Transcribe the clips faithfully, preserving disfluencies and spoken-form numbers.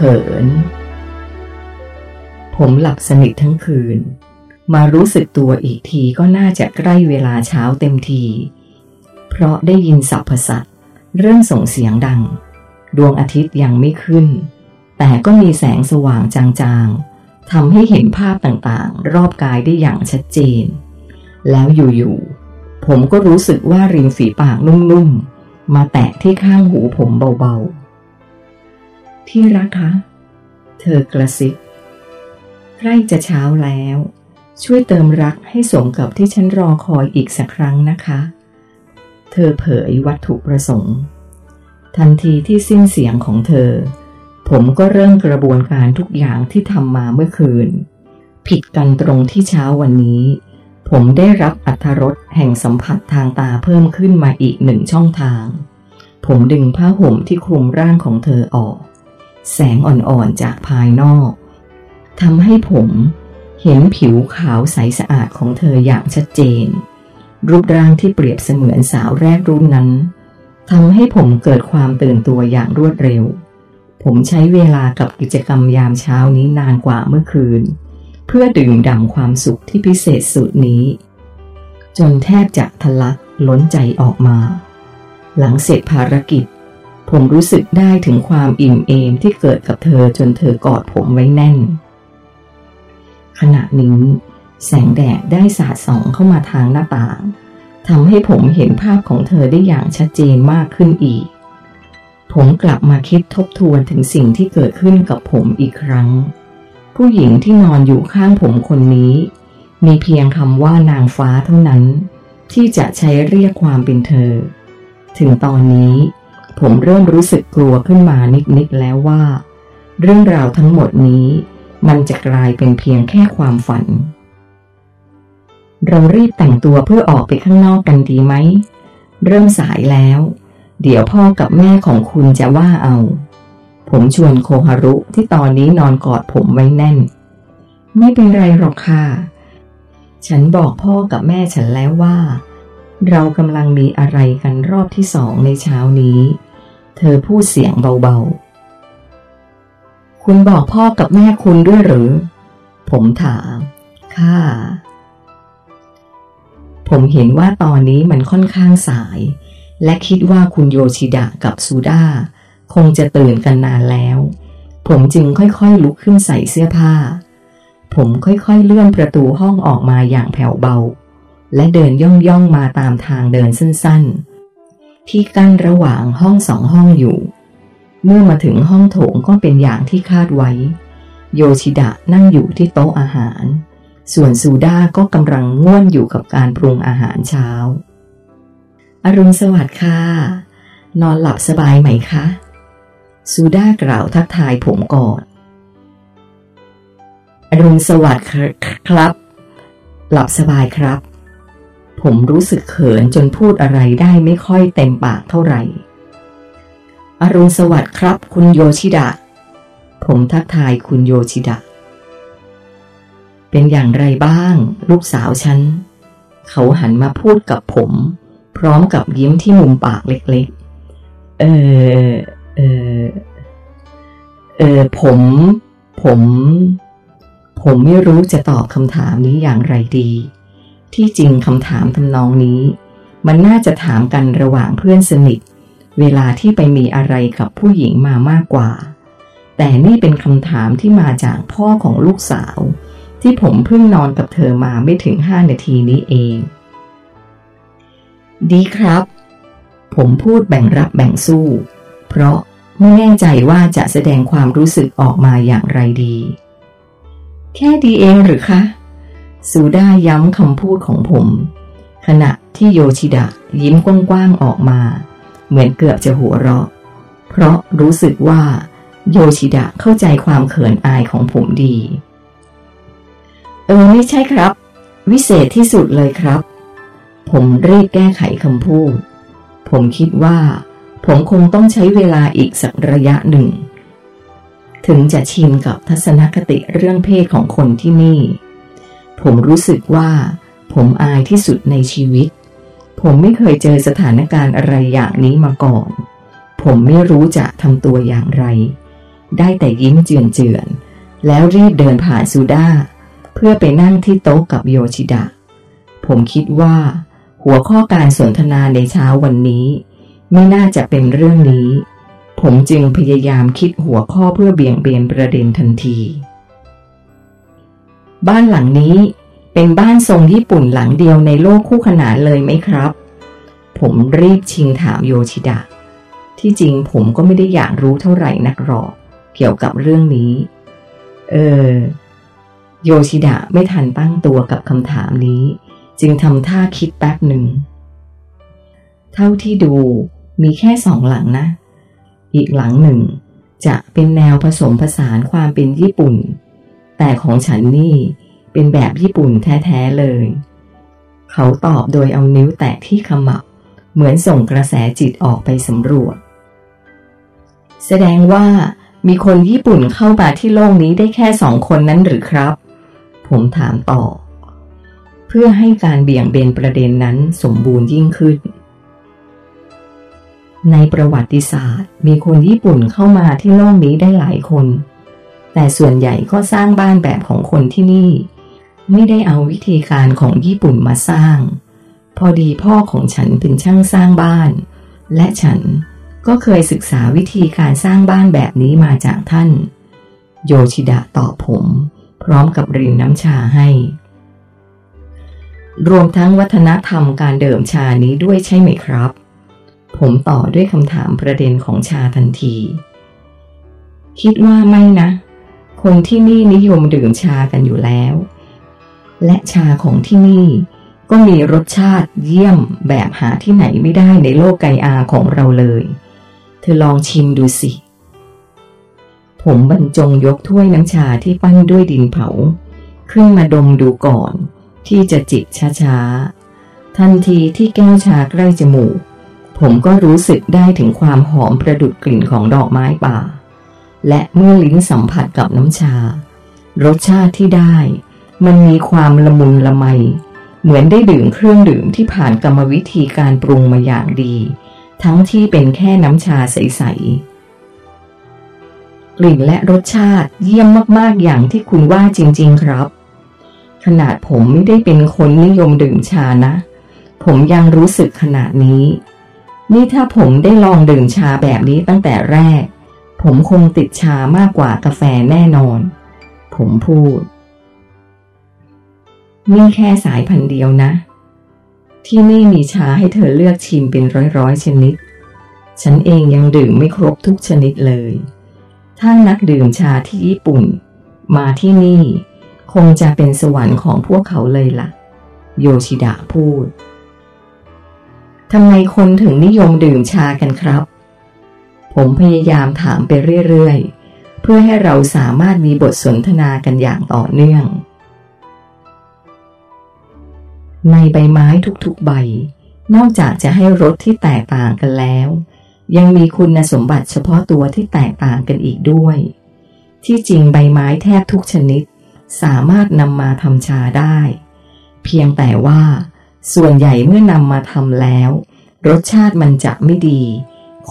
ขินผมหลับสนิททั้งคืนมารู้สึกตัวอีกทีก็น่าจะใกล้เวลาเช้าเต็มทีเพราะได้ยินสรรพสัตว์เริ่มส่งเสียงดังดวงอาทิตย์ยังไม่ขึ้นแต่ก็มีแสงสว่างจางๆทำให้เห็นภาพต่างๆรอบกายได้อย่างชัดเจนแล้วอยู่ๆผมก็รู้สึกว่าริมฝีปากนุ่มๆมาแตะที่ข้างหูผมเบาๆที่รักคะเธอกระซิบใกล้จะเช้าแล้วช่วยเติมรักให้สมกับที่ฉันรอคอยอีกสักครั้งนะคะเธอเผยวัตถุประสงค์ทันทีที่สิ้นเสียงของเธอผมก็เริ่มกระบวนการทุกอย่างที่ทำมาเมื่อคืนผิดกันตรงที่เช้าวันนี้ผมได้รับอรรถรสแห่งสัมผัสทางตาเพิ่มขึ้นมาอีกหนึ่งช่องทางผมดึงผ้าห่มที่คลุมร่างของเธอออกแสงอ่อนๆจากภายนอกทำให้ผมเห็นผิวขาวใสสะอาดของเธออย่างชัดเจนรูปร่างที่เปรียบเสมือนสาวแรกรุ่นนั้นทำให้ผมเกิดความตื่นตัวอย่างรวดเร็วผมใช้เวลากับกิจกรรมยามเช้านี้นานกว่าเมื่อคืนเพื่อดื่มด่ำความสุขที่พิเศษสุดนี้จนแทบจะทะลักล้นใจออกมาหลังเสร็จภารกิจผมรู้สึกได้ถึงความอิ่มเอมที่เกิดกับเธอจนเธอกอดผมไว้แน่นขณะนี้แสงแดดได้สาดส่องเข้ามาทางหน้าต่างทำให้ผมเห็นภาพของเธอได้อย่างชัดเจนมากขึ้นอีกผมกลับมาคิดทบทวนถึงสิ่งที่เกิดขึ้นกับผมอีกครั้งผู้หญิงที่นอนอยู่ข้างผมคนนี้มีเพียงคำว่านางฟ้าเท่านั้นที่จะใช้เรียกความเป็นเธอถึงตอนนี้ผมเริ่มรู้สึกกลัวขึ้นมานิดๆแล้วว่าเรื่องราวทั้งหมดนี้มันจะกลายเป็นเพียงแค่ความฝันเรารีบแต่งตัวเพื่อออกไปข้างนอกกันดีไหมเริ่มสายแล้วเดี๋ยวพ่อกับแม่ของคุณจะว่าเอาผมชวนโคฮารุที่ตอนนี้นอนกอดผมไว้แน่นไม่เป็นไรหรอกค่ะฉันบอกพ่อกับแม่ฉันแล้วว่าเรากำลังมีอะไรกันรอบที่สองในเช้านี้เธอพูดเสียงเบาๆคุณบอกพ่อกับแม่คุณด้วยหรือผมถามค่ะผมเห็นว่าตอนนี้มันค่อนข้างสายและคิดว่าคุณโยชิดะกับซูด้าคงจะตื่นกันนานแล้วผมจึงค่อยๆลุกขึ้นใส่เสื้อผ้าผมค่อยๆเลื่อนประตูห้องออกมาอย่างแผ่วเบาและเดินย่องๆมาตามทางเดินสั้นๆที่กั้นระหว่างห้องสองห้องอยู่เมื่อมาถึงห้องโถงก็เป็นอย่างที่คาดไว้โยชิดะนั่งอยู่ที่โต๊ะอาหารส่วนซูด้าก็กำลังง่วนอยู่กับการปรุงอาหารเช้าอรุณสวัสดิ์ค่ะนอนหลับสบายไหมคะซูด้ากล่าวทักทายผมก่อนอรุณสวัสดิ์ครับหลับสบายครับผมรู้สึกเขินจนพูดอะไรได้ไม่ค่อยเต็มปากเท่าไหร่อรุณสวัสดิ์ครับคุณโยชิดะผมทักทายคุณโยชิดะเป็นอย่างไรบ้างลูกสาวฉันเขาหันมาพูดกับผมพร้อมกับยิ้มที่มุมปากเล็กๆเออเออเออผมผมผมไม่รู้จะตอบคำถามนี้อย่างไรดีที่จริงคำถามทำนองนี้มันน่าจะถามกันระหว่างเพื่อนสนิทเวลาที่ไปมีอะไรกับผู้หญิงมามากกว่าแต่นี่เป็นคำถามที่มาจากพ่อของลูกสาวที่ผมเพิ่งนอนกับเธอมาไม่ถึงห้านาทีนี้เองดีครับผมพูดแบ่งรับแบ่งสู้เพราะไม่แน่ใจว่าจะแสดงความรู้สึกออกมาอย่างไรดีแค่ดีเองหรือคะซูด้าย้ำคำพูดของผมขณะที่โยชิดะยิ้มกว้างๆออกมาเหมือนเกือบจะหัวเราะเพราะรู้สึกว่าโยชิดะเข้าใจความเขินอายของผมดีเออไม่ใช่ครับวิเศษที่สุดเลยครับผมรีบแก้ไขคำพูดผมคิดว่าผมคงต้องใช้เวลาอีกสักระยะหนึ่งถึงจะชินกับทัศนคติเรื่องเพศของคนที่นี่ผมรู้สึกว่าผมอายที่สุดในชีวิตผมไม่เคยเจอสถานการณ์อะไรอย่างนี้มาก่อนผมไม่รู้จะทำตัวอย่างไร ได้แต่ยิ้มเจือนๆแล้วรีบเดินผ่านซูด้าเพื่อไปนั่งที่โต๊ะกับโยชิดะผมคิดว่าหัวข้อการสนทนาในเช้าวันนี้ไม่น่าจะเป็นเรื่องนี้ผมจึงพยายามคิดหัวข้อเพื่อเบี่ยงเบนประเด็นทันทีบ้านหลังนี้เป็นบ้านทรงญี่ปุ่นหลังเดียวในโลกคู่ขนานเลยไหมครับผมรีบชิงถามโยชิดะที่จริงผมก็ไม่ได้อยากรู้เท่าไหร่นักหรอกเกี่ยวกับเรื่องนี้เออโยชิดะไม่ทันตั้งตัวกับคำถามนี้จึงทำท่าคิดแป๊บหนึ่งเท่าที่ดูมีแค่สองหลังนะอีกหลังหนึ่งจะเป็นแนวผสมผสานความเป็นญี่ปุ่นแต่ของฉันนี่เป็นแบบญี่ปุ่นแท้ๆเลยเขาตอบโดยเอานิ้วแตะที่ขมับเหมือนส่งกระแสจิตออกไปสำรวจแสดงว่ามีคนญี่ปุ่นเข้ามาที่โลกนี้ได้แค่สองคนนั้นหรือครับผมถามต่อเพื่อให้การเบี่ยงเบนประเด็นนั้นสมบูรณ์ยิ่งขึ้นในประวัติศาสตร์มีคนญี่ปุ่นเข้ามาที่โลกนี้ได้หลายคนแต่ส่วนใหญ่ก็สร้างบ้านแบบของคนที่นี่ไม่ได้เอาวิธีการของญี่ปุ่นมาสร้างพอดีพ่อของฉันเป็นช่างสร้างบ้านและฉันก็เคยศึกษาวิธีการสร้างบ้านแบบนี้มาจากท่านโยชิดะตอบผมพร้อมกับรินน้ำชาให้รวมทั้งวัฒนธรรมการดื่มชานี้ด้วยใช่ไหมครับผมต่อด้วยคำถามประเด็นของชาทันทีคิดว่าไม่นะคนที่นี่นิยมดื่มชากันอยู่แล้วและชาของที่นี่ก็มีรสชาติเยี่ยมแบบหาที่ไหนไม่ได้ในโลกไกอาของเราเลยเธอลองชิมดูสิผมบรรจงยกถ้วยน้ำชาที่ปั้นด้วยดินเผาขึ้นมาดมดูก่อนที่จะจิบช้าๆทันทีที่แก้วชาใกล้จมูกผมก็รู้สึกได้ถึงความหอมประดุจกลิ่นของดอกไม้ป่าและเมื่อลิ้นสัมผัสกับน้ำชารสชาติที่ได้มันมีความละมุนละไมเหมือนได้ดื่มเครื่องดื่มที่ผ่านกรรมวิธีการปรุงมาอย่างดีทั้งที่เป็นแค่น้ำชาใสๆกลิ่นและรสชาติเยี่ยมมากๆอย่างที่คุณว่าจริงๆครับขนาดผมไม่ได้เป็นคนนิยมดื่มชานะผมยังรู้สึกขนาดนี้นี่ถ้าผมได้ลองดื่มชาแบบนี้ตั้งแต่แรกผมคงติดชามากกว่ากาแฟแน่นอนผมพูดนี่แค่สายพันธุ์เดียวนะที่นี่มีชาให้เธอเลือกชิมเป็นร้อยๆชนิดฉันเองยังดื่มไม่ครบทุกชนิดเลยถ้านักดื่มชาที่ญี่ปุ่นมาที่นี่คงจะเป็นสวรรค์ของพวกเขาเลยล่ะโยชิดะพูดทำไมคนถึงนิยมดื่มชากันครับผมพยายามถามไปเรื่อยๆเพื่อให้เราสามารถมีบทสนทนากันอย่างต่อเนื่องในใบไม้ทุกๆใบนอกจากจะให้รสที่แตกต่างกันแล้วยังมีคุณสมบัติเฉพาะตัวที่แตกต่างกันอีกด้วยที่จริงใบไม้แทบทุกชนิดสามารถนำมาทำชาได้เพียงแต่ว่าส่วนใหญ่เมื่อนำมาทำแล้วรสชาติมันจะไม่ดี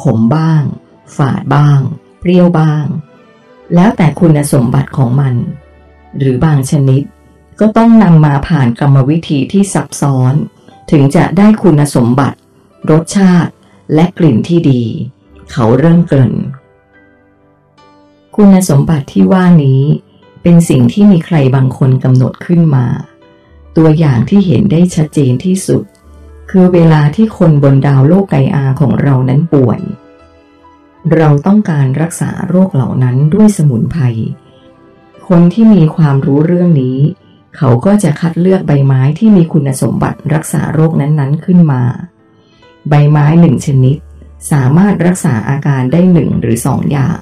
ขมบ้างฝาดบ้างเปรี้ยวบ้างแล้วแต่คุณสมบัติของมันหรือบางชนิดก็ต้องนำมาผ่านกรรมวิธีที่ซับซ้อนถึงจะได้คุณสมบัติรสชาติและกลิ่นที่ดีเขาเริ่มเกริ่นคุณสมบัติที่ว่านี้เป็นสิ่งที่มีใครบางคนกำหนดขึ้นมาตัวอย่างที่เห็นได้ชัดเจนที่สุดคือเวลาที่คนบนดาวโลกไกอาของเรานั้นป่วยเราต้องการรักษาโรคเหล่านั้นด้วยสมุนไพรคนที่มีความรู้เรื่องนี้เขาก็จะคัดเลือกใบไม้ที่มีคุณสมบัติรักษาโรคนั้นๆขึ้นมาใบไม้หนึ่งชนิดสามารถรักษาอาการได้หนึ่งหรือสองอย่าง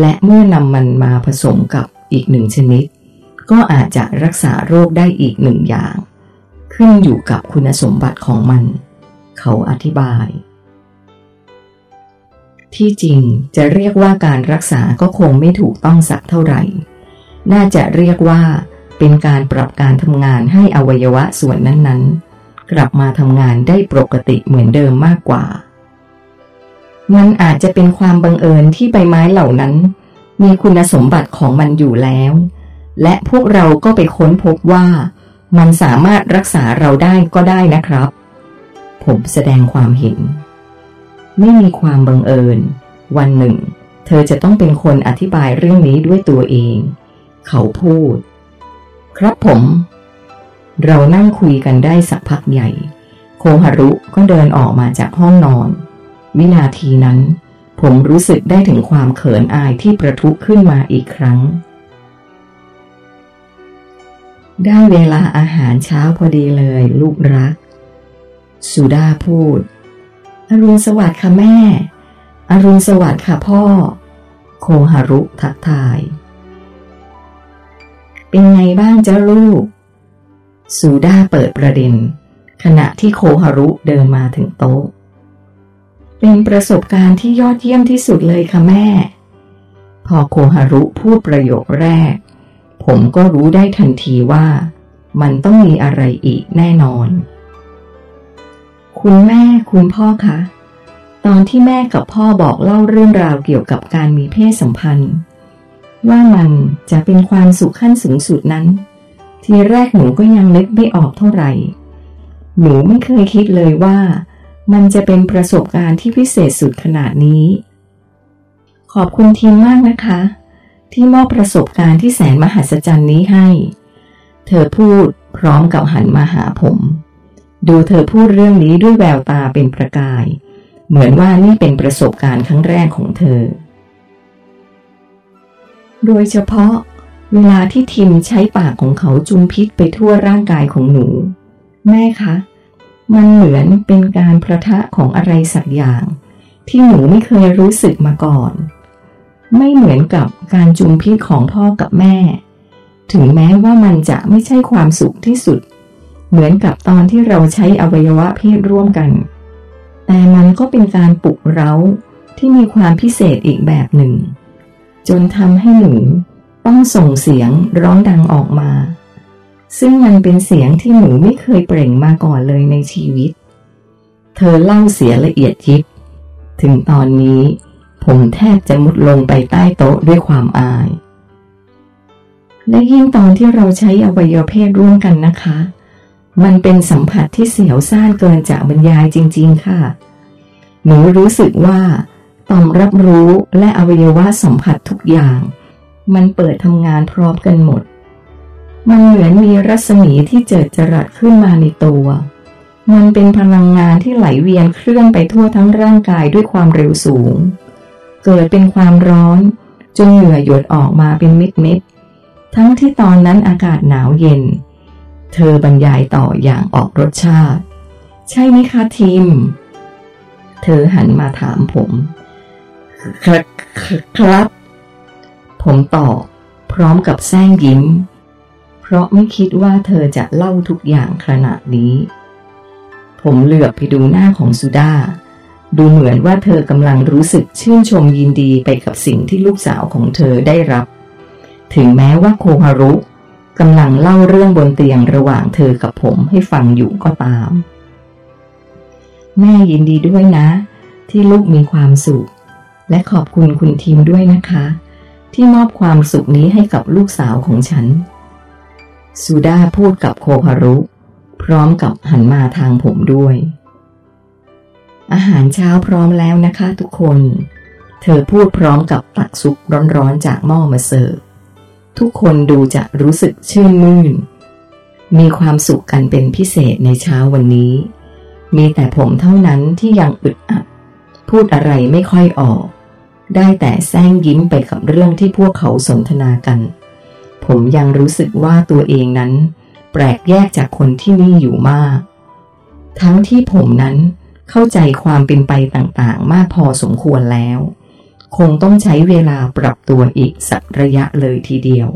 และเมื่อนำมันมาผสมกับอีกหนึ่งชนิดก็อาจจะรักษาโรคได้อีกหนึ่งอย่างขึ้นอยู่กับคุณสมบัติของมันเขาอธิบายที่จริงจะเรียกว่าการรักษาก็คงไม่ถูกต้องสักเท่าไหร่น่าจะเรียกว่าเป็นการปรับการทำงานให้อวัยวะส่วนนั้นๆกลับมาทำงานได้ปกติเหมือนเดิมมากกว่า มันอาจจะเป็นความบังเอิญที่ใบไม้เหล่านั้นมีคุณสมบัติของมันอยู่แล้วและพวกเราก็ไปค้นพบว่ามันสามารถรักษาเราได้ก็ได้นะครับผมแสดงความเห็นไม่มีความบังเอิญวันหนึ่งเธอจะต้องเป็นคนอธิบายเรื่องนี้ด้วยตัวเองเขาพูดครับผมเรานั่งคุยกันได้สักพักใหญ่โคฮารุก็เดินออกมาจากห้องนอนวินาทีนั้นผมรู้สึกได้ถึงความเขินอายที่ประทุขึ้นมาอีกครั้งได้เวลาอาหารเช้าพอดีเลยลูกรักสุดาพูดอรุณสวัสดิ์ค่ะแม่อรุณสวัสดิ์ค่ะพ่อโคฮารุทักทายเป็นไงบ้างเจ้าลูกสุดาเปิดประเด็นขณะที่โคฮารุเดินมาถึงโต๊ะเป็นประสบการณ์ที่ยอดเยี่ยมที่สุดเลยค่ะแม่พอโคฮารุพูดประโยคแรกผมก็รู้ได้ทันทีว่ามันต้องมีอะไรอีกแน่นอนคุณแม่คุณพ่อคะตอนที่แม่กับพ่อบอกเล่าเรื่องราวเกี่ยวกับการมีเพศสัมพันธ์ว่ามันจะเป็นความสุขขั้นสูงสุดนั้นทีแรกหนูก็ยังนึกไม่ออกเท่าไหร่หนูไม่เคยคิดเลยว่ามันจะเป็นประสบการณ์ที่พิเศษสุดขนาดนี้ขอบคุณทีมมากนะคะที่มอบประสบการณ์ที่แสนมหัศจรรย์นี้ให้เธอพูดพร้อมกับหันมาหาผมดูเธอพูดเรื่องนี้ด้วยแววตาเป็นประกายเหมือนว่านี่เป็นประสบการณ์ครั้งแรกของเธอโดยเฉพาะเวลาที่ทิมใช้ปากของเขาจุมพิษไปทั่วร่างกายของหนูแม่คะมันเหมือนเป็นการประทะของอะไรสักอย่างที่หนูไม่เคยรู้สึกมาก่อนไม่เหมือนกับการจุมพิษของพ่อกับแม่ถึงแม้ว่ามันจะไม่ใช่ความสุขที่สุดเหมือนกับตอนที่เราใช้อวัยวะเพศร่วมกันแต่มันก็เป็นการปลุกเร้าที่มีความพิเศษอีกแบบหนึ่งจนทำให้หนูต้องส่งเสียงร้องดังออกมาซึ่งมันเป็นเสียงที่หนูไม่เคยเปล่งมาก่อนเลยในชีวิตเธอเล่าเสียละเอียดยิบถึงตอนนี้ผมแทบจะมุดลงไปใต้โต๊ะด้วยความอายและยิ่งตอนที่เราใช้อวัยวะเพศร่วมกันนะคะมันเป็นสัมผัสที่เสียวซ่านเกินจากบรรยายจริงๆค่ะหนูรู้สึกว่าต่อมรับรู้และอวัยวะสัมผัสทุกอย่างมันเปิดทำงานพร้อมกันหมดมันเหมือนมีรัศมีที่เจิดจรัสขึ้นมาในตัวมันเป็นพลังงานที่ไหลเวียนเคลื่อนไปทั่วทั้งร่างกายด้วยความเร็วสูงเกิดเป็นความร้อนจนเหงื่อหยดออกมาเป็นเม็ดๆทั้งที่ตอนนั้นอากาศหนาวเย็นเธอบรรยายต่ออย่างออกรสชาติใช่ไหมคะทิมเธอหันมาถามผมครับผมตอบพร้อมกับแซงยิ้มเพราะไม่คิดว่าเธอจะเล่าทุกอย่างขนาดนี้ผมเหลือบไปดูหน้าของสุดาดูเหมือนว่าเธอกำลังรู้สึกชื่นชมยินดีไปกับสิ่งที่ลูกสาวของเธอได้รับถึงแม้ว่าโคฮารุกำลังเล่าเรื่องบนเตียงระหว่างเธอกับผมให้ฟังอยู่ก็ตามแม่ยินดีด้วยนะที่ลูกมีความสุขและขอบคุณคุณทีมด้วยนะคะที่มอบความสุขนี้ให้กับลูกสาวของฉันสุดาพูดกับโคฮารุพร้อมกับหันมาทางผมด้วยอาหารเช้าพร้อมแล้วนะคะทุกคนเธอพูดพร้อมกับตักซุปร้อนๆจากหม้อมาเสิร์ฟทุกคนดูจะรู้สึกชื่นมื่นมีความสุขกันเป็นพิเศษในเช้าวันนี้มีแต่ผมเท่านั้นที่ยังอึดอัดพูดอะไรไม่ค่อยออกได้แต่แซงยิ้มไปกับเรื่องที่พวกเขาสนทนากันผมยังรู้สึกว่าตัวเองนั้นแปลกแยกจากคนที่นี่อยู่มากทั้งที่ผมนั้นเข้าใจความเป็นไปต่างๆมากพอสมควรแล้วคงต้องใช้เวลาปรับตัวอีกสักระยะเลยทีเดียว